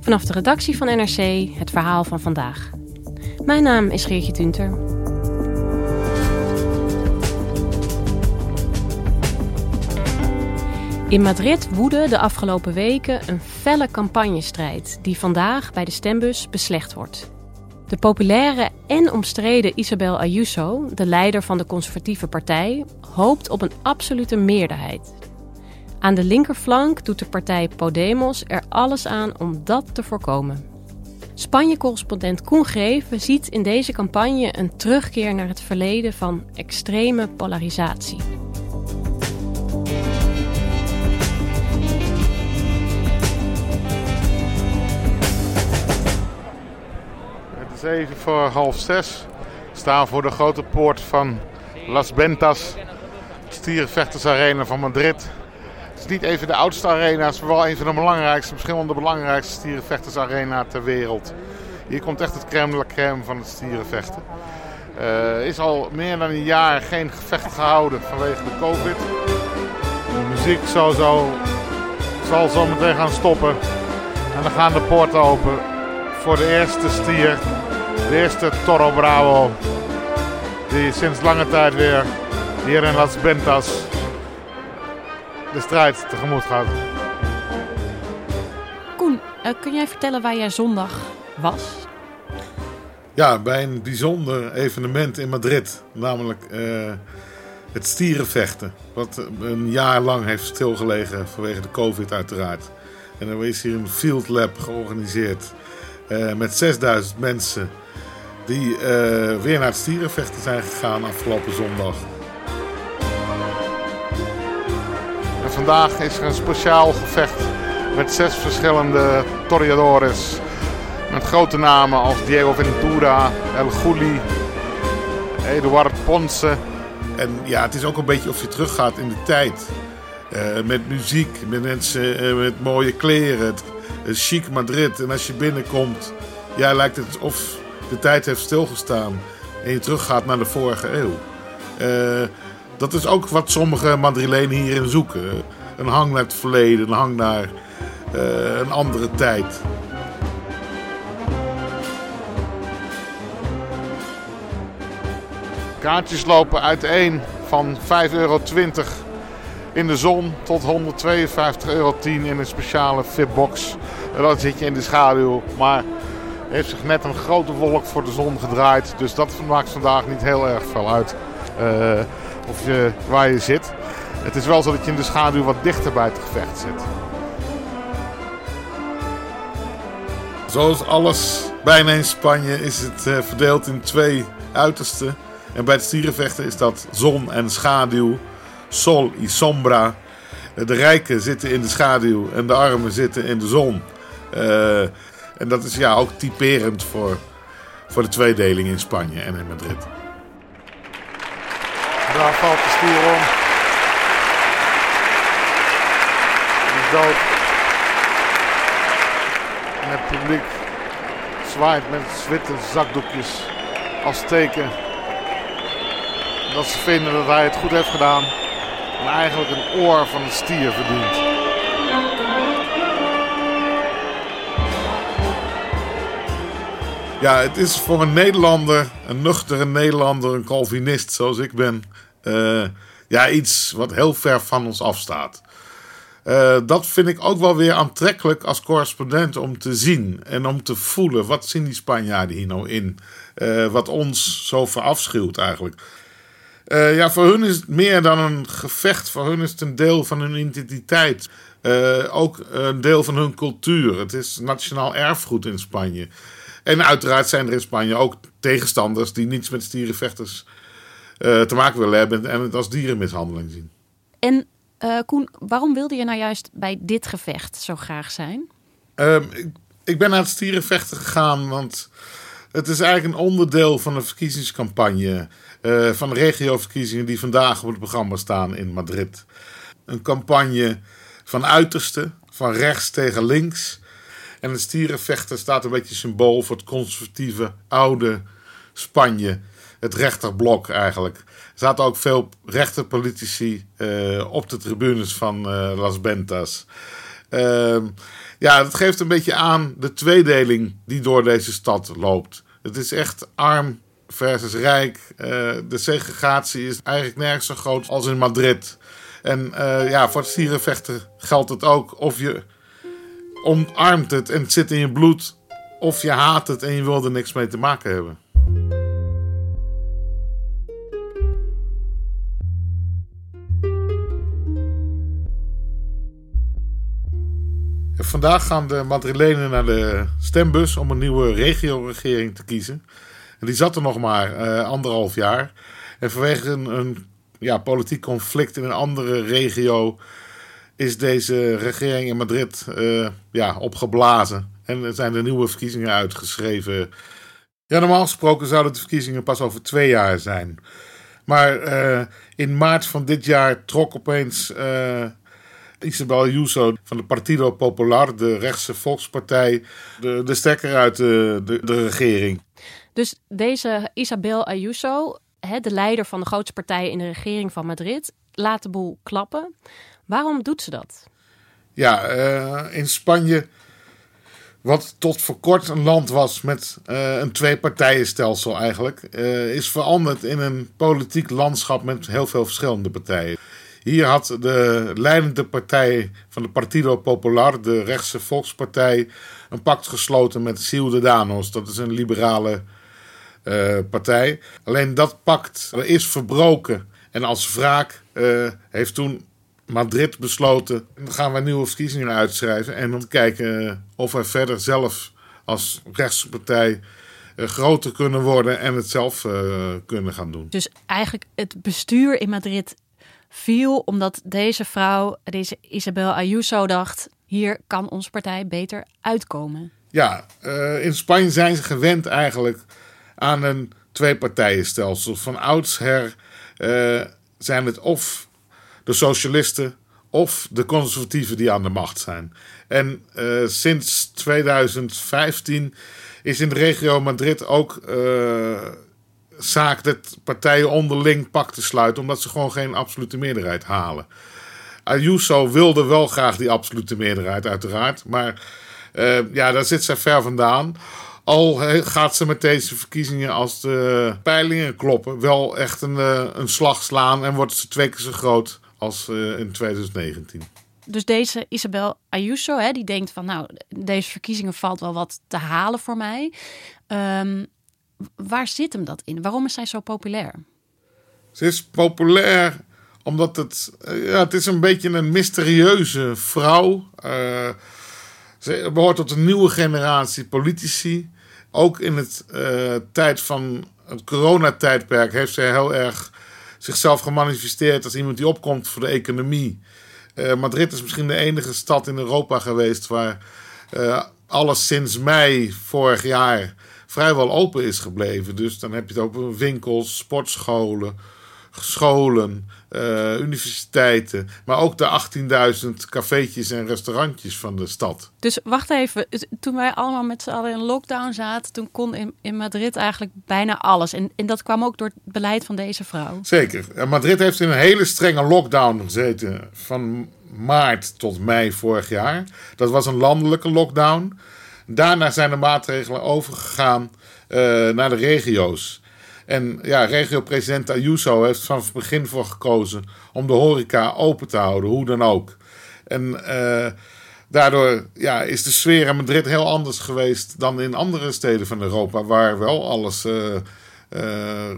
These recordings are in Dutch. Vanaf de redactie van NRC het verhaal van vandaag. Mijn naam is Geertje Tunter. In Madrid woedde de afgelopen weken een felle campagnestrijd die vandaag bij de stembus beslecht wordt. De populaire en omstreden Isabel Ayuso, de leider van de conservatieve partij, hoopt op een absolute meerderheid. Aan de linkerflank doet de partij Podemos er alles aan om dat te voorkomen. Spanje-correspondent Koen Greve ziet in deze campagne een terugkeer naar het verleden van extreme polarisatie. Het is even voor 5:30. We staan voor de grote poort van Las Ventas, stierenvechtersarena van Madrid. Het is niet even de oudste arena, het is wel een van de belangrijkste, misschien wel de belangrijkste stierenvechtersarena ter wereld. Hier komt echt het crème de la crème van het stierenvechten. Er is al meer dan een jaar geen gevecht gehouden vanwege de COVID. De muziek zal zo meteen gaan stoppen. En dan gaan de poorten open voor de eerste stier, de eerste Toro Bravo. Die sinds lange tijd weer hier in Las Ventas de strijd tegemoet gaat. Koen, kun jij vertellen waar jij zondag was? Ja, bij een bijzonder evenement in Madrid. Namelijk het stierenvechten. Wat een jaar lang heeft stilgelegen vanwege de COVID uiteraard. En er is hier een field lab georganiseerd. Met 6000 mensen die weer naar het stierenvechten zijn gegaan afgelopen zondag. Vandaag is er een speciaal gevecht met 6 verschillende toreadores. Met grote namen als Diego Ventura, El Gulli, Eduard Ponce. En ja, het is ook een beetje of je teruggaat in de tijd. Met muziek, met mensen, met mooie kleren. Chic Madrid. En als je binnenkomt, ja, lijkt het alsof de tijd heeft stilgestaan. En je teruggaat naar de vorige eeuw. Dat is ook wat sommige Madrilenen hierin zoeken. Een hang naar het verleden, een hang naar een andere tijd. Kaartjes lopen uiteen van €5,20 in de zon tot €152,10 in een speciale VIP-box. En dan zit je in de schaduw, maar heeft zich net een grote wolk voor de zon gedraaid. Dus dat maakt vandaag niet heel erg veel uit. Waar je zit. Het is wel zo dat je in de schaduw wat dichter bij het gevecht zit. Zoals alles bijna in Spanje is het verdeeld in 2 uitersten. En bij het stierenvechten is dat zon en schaduw. Sol y sombra. De rijken zitten in de schaduw en de armen zitten in de zon. En dat is ja, ook typerend voor de tweedeling in Spanje en in Madrid. Daar valt de stier om. Die is dood. En het publiek zwaait met witte zakdoekjes als teken dat ze vinden dat hij het goed heeft gedaan. En eigenlijk een oor van de stier verdient. Ja, het is voor een Nederlander, een nuchtere Nederlander, een Calvinist zoals ik ben, iets wat heel ver van ons afstaat. Dat vind ik ook wel weer aantrekkelijk als correspondent om te zien en om te voelen. Wat zien die Spanjaarden hier nou in? Wat ons zo verafschuwt eigenlijk. Voor hun is het meer dan een gevecht. Voor hun is het een deel van hun identiteit. Ook een deel van hun cultuur. Het is nationaal erfgoed in Spanje. En uiteraard zijn er in Spanje ook tegenstanders die niets met stierenvechters te maken willen hebben en het als dierenmishandeling zien. En Koen, waarom wilde je nou juist bij dit gevecht zo graag zijn? Ik ben naar het stierenvechten gegaan, want het is eigenlijk een onderdeel van de verkiezingscampagne. Van de regioverkiezingen die vandaag op het programma staan in Madrid. Een campagne van uitersten, van rechts tegen links. En het stierenvechten staat een beetje symbool voor het conservatieve, oude Spanje. Het rechterblok eigenlijk. Er zaten ook veel rechterpolitici op de tribunes van Las Ventas. Dat geeft een beetje aan de tweedeling die door deze stad loopt. Het is echt arm versus rijk. De segregatie is eigenlijk nergens zo groot als in Madrid. En voor het stierenvechten geldt het ook. Of je omarmt het en het zit in je bloed, of je haat het en je wil er niks mee te maken hebben. Vandaag gaan de Madrilenen naar de stembus om een nieuwe regio-regering te kiezen. En die zat er nog maar 1,5 jaar. En vanwege een politiek conflict in een andere regio is deze regering in Madrid opgeblazen. En er zijn er nieuwe verkiezingen uitgeschreven. Ja, normaal gesproken zouden de verkiezingen pas over 2 jaar zijn. Maar in maart van dit jaar trok opeens Isabel Ayuso van de Partido Popular, de rechtse volkspartij, de stekker uit de regering. Dus deze Isabel Ayuso, de leider van de grootste partij in de regering van Madrid, laat de boel klappen. Waarom doet ze dat? In Spanje, wat tot voor kort een land was met een tweepartijenstelsel eigenlijk, is veranderd in een politiek landschap met heel veel verschillende partijen. Hier had de leidende partij van de Partido Popular, de rechtse volkspartij, een pact gesloten met Ciudadanos. Dat is een liberale partij. Alleen dat pact is verbroken. En als wraak heeft toen Madrid besloten, dan gaan we nieuwe verkiezingen uitschrijven. En om te kijken of we verder zelf als rechtse partij groter kunnen worden en het zelf kunnen gaan doen. Dus eigenlijk het bestuur in Madrid viel omdat deze vrouw, deze Isabel Ayuso, dacht: hier kan onze partij beter uitkomen. In Spanje zijn ze gewend eigenlijk aan een tweepartijenstelsel. Van oudsher zijn het of de socialisten of de conservatieven die aan de macht zijn. En sinds 2015 is in de regio Madrid ook zaak dat partijen onderling pakten sluiten, omdat ze gewoon geen absolute meerderheid halen. Ayuso wilde wel graag die absolute meerderheid uiteraard, maar daar zit ze ver vandaan. Al gaat ze met deze verkiezingen, als de peilingen kloppen, wel echt een slag slaan en wordt ze 2 keer zo groot als in 2019. Dus deze Isabel Ayuso, die denkt van deze verkiezingen valt wel wat te halen voor mij. Waar zit hem dat in? Waarom is zij zo populair? Ze is populair omdat het is een beetje een mysterieuze vrouw. Ze behoort tot een nieuwe generatie politici. Ook in het tijd van het coronatijdperk heeft zij heel erg zichzelf gemanifesteerd als iemand die opkomt voor de economie. Madrid is misschien de enige stad in Europa geweest waar alles sinds mei vorig jaar vrijwel open is gebleven. Dus dan heb je het over winkels, sportscholen, scholen, universiteiten, maar ook de 18.000 cafeetjes en restaurantjes van de stad. Dus wacht even, toen wij allemaal met z'n allen in lockdown zaten, toen kon in Madrid eigenlijk bijna alles. En dat kwam ook door het beleid van deze vrouw. Zeker. Madrid heeft in een hele strenge lockdown gezeten van maart tot mei vorig jaar. Dat was een landelijke lockdown. Daarna zijn de maatregelen overgegaan naar de regio's. En regio-president Ayuso heeft vanaf het begin voor gekozen om de horeca open te houden, hoe dan ook. En daardoor is de sfeer in Madrid heel anders geweest dan in andere steden van Europa, waar wel alles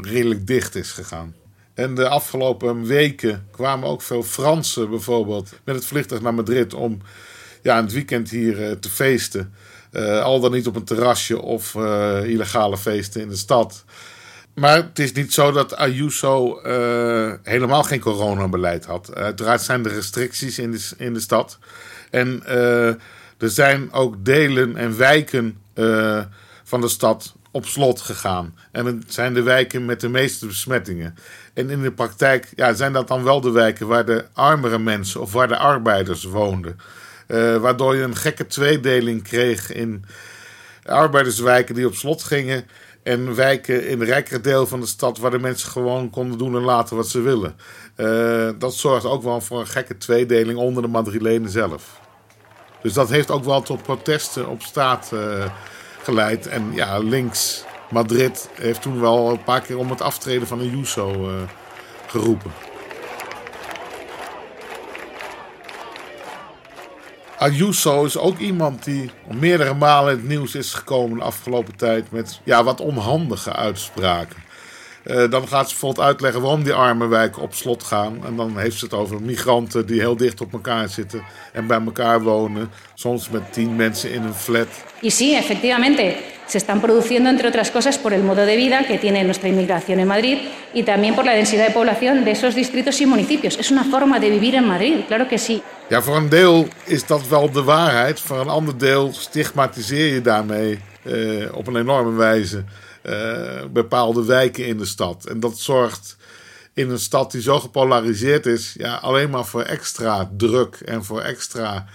redelijk dicht is gegaan. En de afgelopen weken kwamen ook veel Fransen bijvoorbeeld met het vliegtuig naar Madrid om aan het weekend hier te feesten. Al dan niet op een terrasje of illegale feesten in de stad. Maar het is niet zo dat Ayuso helemaal geen coronabeleid had. Uiteraard zijn er restricties in de stad. En er zijn ook delen en wijken van de stad op slot gegaan. En het zijn de wijken met de meeste besmettingen. En in de praktijk zijn dat dan wel de wijken waar de armere mensen of waar de arbeiders woonden. Waardoor je een gekke tweedeling kreeg in arbeiderswijken die op slot gingen en wijken in het rijkere deel van de stad waar de mensen gewoon konden doen en laten wat ze willen. Dat zorgt ook wel voor een gekke tweedeling onder de Madrilenen zelf. Dus dat heeft ook wel tot protesten op straat geleid. En links Madrid heeft toen wel een paar keer om het aftreden van Ayuso geroepen. Ayuso is ook iemand die meerdere malen in het nieuws is gekomen de afgelopen tijd met wat onhandige uitspraken. Dan gaat ze bijvoorbeeld uitleggen waarom die arme wijken op slot gaan. En dan heeft ze het over migranten die heel dicht op elkaar zitten en bij elkaar wonen. Soms met 10 mensen in een flat. Y sí, efectivamente, se están produciendo entre otras cosas por el modo de vida que tiene nuestra inmigración en Madrid y también por la densidad de población de esos distritos y municipios. Es una forma de vivir en Madrid, claro que sí. Ja, voor een deel is dat wel de waarheid. Voor een ander deel stigmatiseer je daarmee op een enorme wijze bepaalde wijken in de stad. En dat zorgt in een stad die zo gepolariseerd is alleen maar voor extra druk en voor extra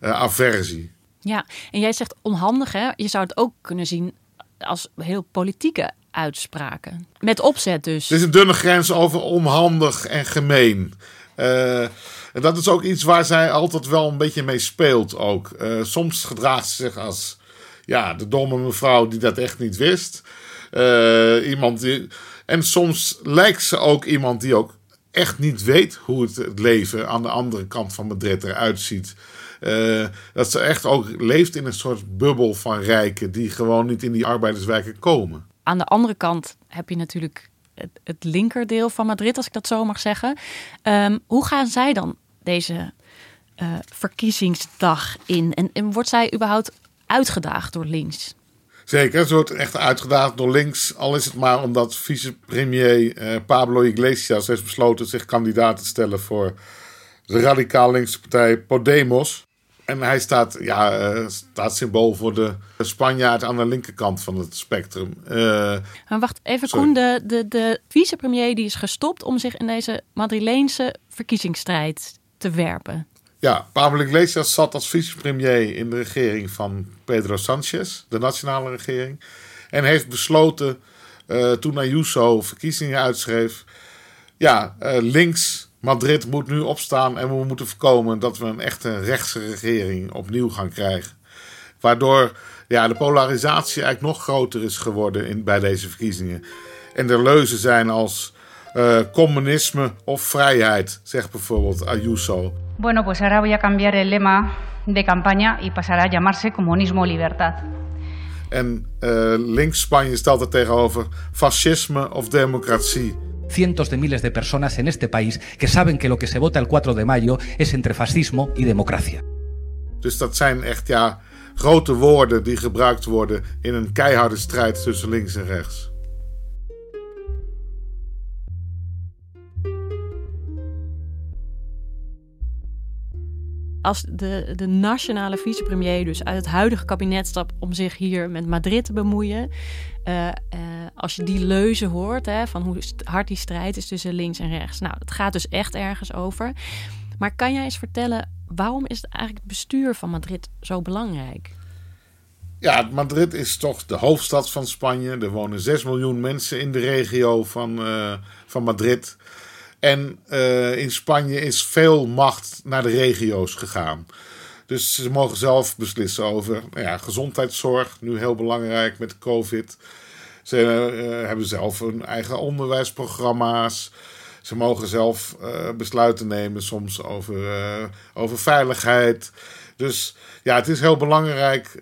aversie. Ja, en jij zegt onhandig, hè? Je zou het ook kunnen zien als heel politieke uitspraken. Met opzet dus. Er is een dunne grens over onhandig en gemeen. En dat is ook iets waar zij altijd wel een beetje mee speelt ook. Soms gedraagt ze zich als de domme mevrouw die dat echt niet wist. En soms lijkt ze ook iemand die ook echt niet weet hoe het leven aan de andere kant van Madrid eruit ziet. Dat ze echt ook leeft in een soort bubbel van rijken die gewoon niet in die arbeiderswijken komen. Aan de andere kant heb je natuurlijk het linkerdeel van Madrid, als ik dat zo mag zeggen. Hoe gaan zij dan deze verkiezingsdag in? En wordt zij überhaupt uitgedaagd door links? Zeker, ze wordt echt uitgedaagd door links. Al is het maar omdat vicepremier Pablo Iglesias heeft besloten zich kandidaat te stellen voor de radicaal linkse partij Podemos. En hij staat symbool voor de Spanjaard aan de linkerkant van het spectrum. Maar wacht even, sorry. Koen, de vicepremier die is gestopt om zich in deze Madrileense verkiezingsstrijd te werpen. Ja, Pablo Iglesias zat als vicepremier in de regering van Pedro Sánchez, de nationale regering. En heeft besloten, toen Ayuso verkiezingen uitschreef, links Madrid moet nu opstaan en we moeten voorkomen dat we een echte rechtse regering opnieuw gaan krijgen. Waardoor de polarisatie eigenlijk nog groter is geworden bij deze verkiezingen. En de leuzen zijn als communisme of vrijheid, zegt bijvoorbeeld Ayuso. Bueno, pues ahora voy a cambiar el lema de campaña y pasará a llamarse comunismo o libertad. En links Spanje stelt er tegenover fascisme of democratie. Cientos de miles de personas en este país que saben que lo que se vota el 4 de mayo es entre fascismo y democracia. Dus dat zijn echt grote woorden die gebruikt worden in een keiharde strijd tussen links en rechts. Als de nationale vicepremier dus uit het huidige kabinet stapt om zich hier met Madrid te bemoeien. Als je die leuzen hoort, hè, van hoe hard die strijd is tussen links en rechts. Nou, het gaat dus echt ergens over. Maar kan jij eens vertellen, waarom is het eigenlijk het bestuur van Madrid zo belangrijk? Ja, Madrid is toch de hoofdstad van Spanje. Er wonen 6 miljoen mensen in de regio van Madrid. En in Spanje is veel macht naar de regio's gegaan. Dus ze mogen zelf beslissen over gezondheidszorg, nu heel belangrijk met COVID. Ze hebben zelf hun eigen onderwijsprogramma's. Ze mogen zelf besluiten nemen soms over veiligheid. Dus ja, het is heel belangrijk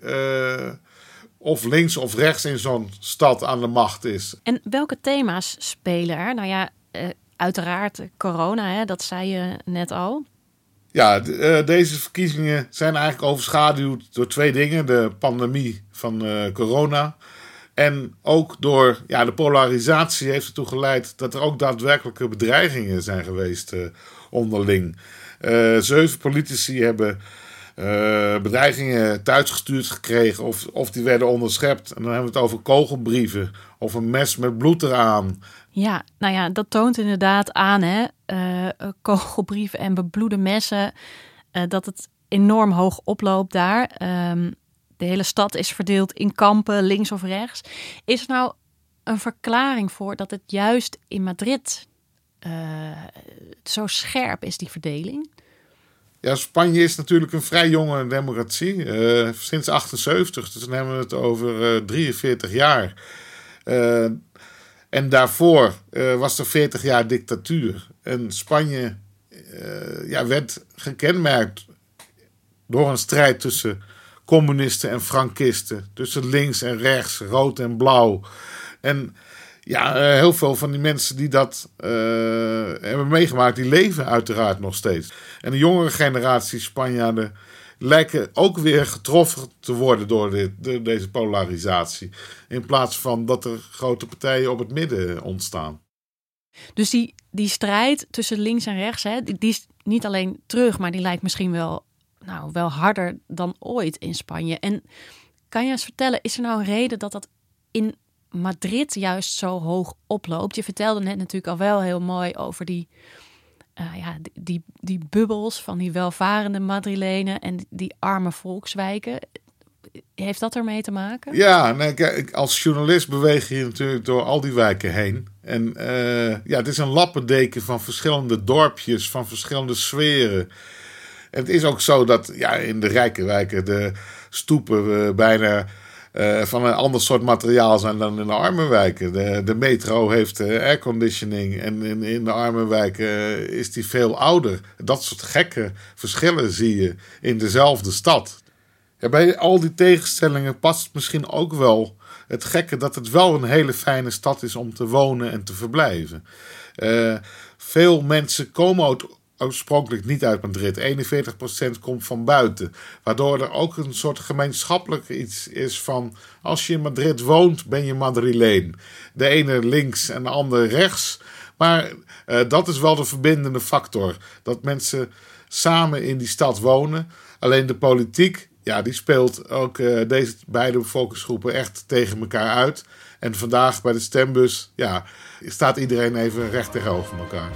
of links of rechts in zo'n stad aan de macht is. En welke thema's spelen er? Nou ja, uiteraard corona, hè, dat zei je net al. Ja, deze verkiezingen zijn eigenlijk overschaduwd door twee dingen. De pandemie van corona en ook door de polarisatie heeft ertoe geleid dat er ook daadwerkelijke bedreigingen zijn geweest onderling. 7 politici hebben bedreigingen thuisgestuurd gekregen of die werden onderschept. En dan hebben we het over kogelbrieven of een mes met bloed eraan. Ja, nou ja, dat toont inderdaad aan, hè? Kogelbrieven en bebloede messen, dat het enorm hoog oploopt daar. De hele stad is verdeeld in kampen, links of rechts. Is er nou een verklaring voor dat het juist in Madrid zo scherp is, die verdeling? Ja, Spanje is natuurlijk een vrij jonge democratie, sinds 1978, dus dan hebben we het over 43 jaar. En daarvoor was er 40 jaar dictatuur. En Spanje werd gekenmerkt door een strijd tussen communisten en frankisten. Tussen links en rechts, rood en blauw. En heel veel van die mensen die dat hebben meegemaakt, die leven uiteraard nog steeds. En de jongere generatie Spanjaarden lijken ook weer getroffen te worden door deze polarisatie. In plaats van dat er grote partijen op het midden ontstaan. Dus die strijd tussen links en rechts, hè, die is niet alleen terug, maar die lijkt misschien wel harder dan ooit in Spanje. En kan je eens vertellen, is er nou een reden dat in Madrid juist zo hoog oploopt? Je vertelde net natuurlijk al wel heel mooi over die bubbels van die welvarende Madrilenen en die arme volkswijken. Heeft dat ermee te maken? Ja, als journalist beweeg je natuurlijk door al die wijken heen. En het is een lappendeken van verschillende dorpjes, van verschillende sferen. En het is ook zo dat in de rijke wijken de stoepen bijna van een ander soort materiaal zijn dan in de arme wijken. De metro heeft airconditioning en in de arme wijken is die veel ouder. Dat soort gekke verschillen zie je in dezelfde stad. Ja, bij al die tegenstellingen past misschien ook wel het gekke dat het wel een hele fijne stad is om te wonen en te verblijven. Veel mensen komen oorspronkelijk niet uit Madrid. 41% komt van buiten. Waardoor er ook een soort gemeenschappelijk iets is van, als je in Madrid woont, ben je Madrileen. De ene links en de andere rechts. Maar dat is wel de verbindende factor. Dat mensen samen in die stad wonen. Alleen de politiek, die speelt ook deze beide bevolkingsgroepen echt tegen elkaar uit. En vandaag bij de stembus, staat iedereen even recht tegenover elkaar.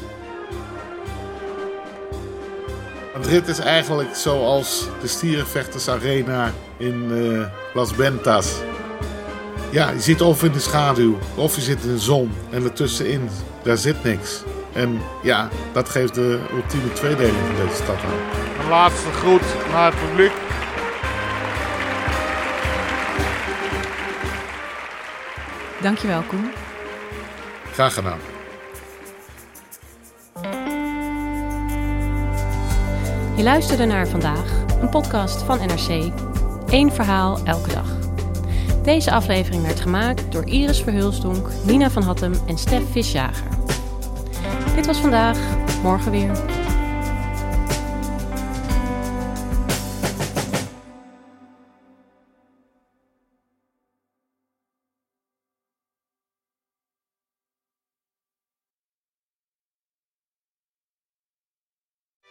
Madrid is eigenlijk zoals de stierenvechtersarena in Las Ventas. Ja, je zit of in de schaduw, of je zit in de zon. En ertussenin, daar zit niks. En ja, dat geeft de ultieme tweedeling van deze stad aan. Een laatste groet naar het publiek. Dankjewel, Koen. Graag gedaan. Je luisterde naar Vandaag, een podcast van NRC. Eén verhaal elke dag. Deze aflevering werd gemaakt door Iris Verhulsdonk, Nina van Hattem en Stef Visjager. Dit was Vandaag, morgen weer.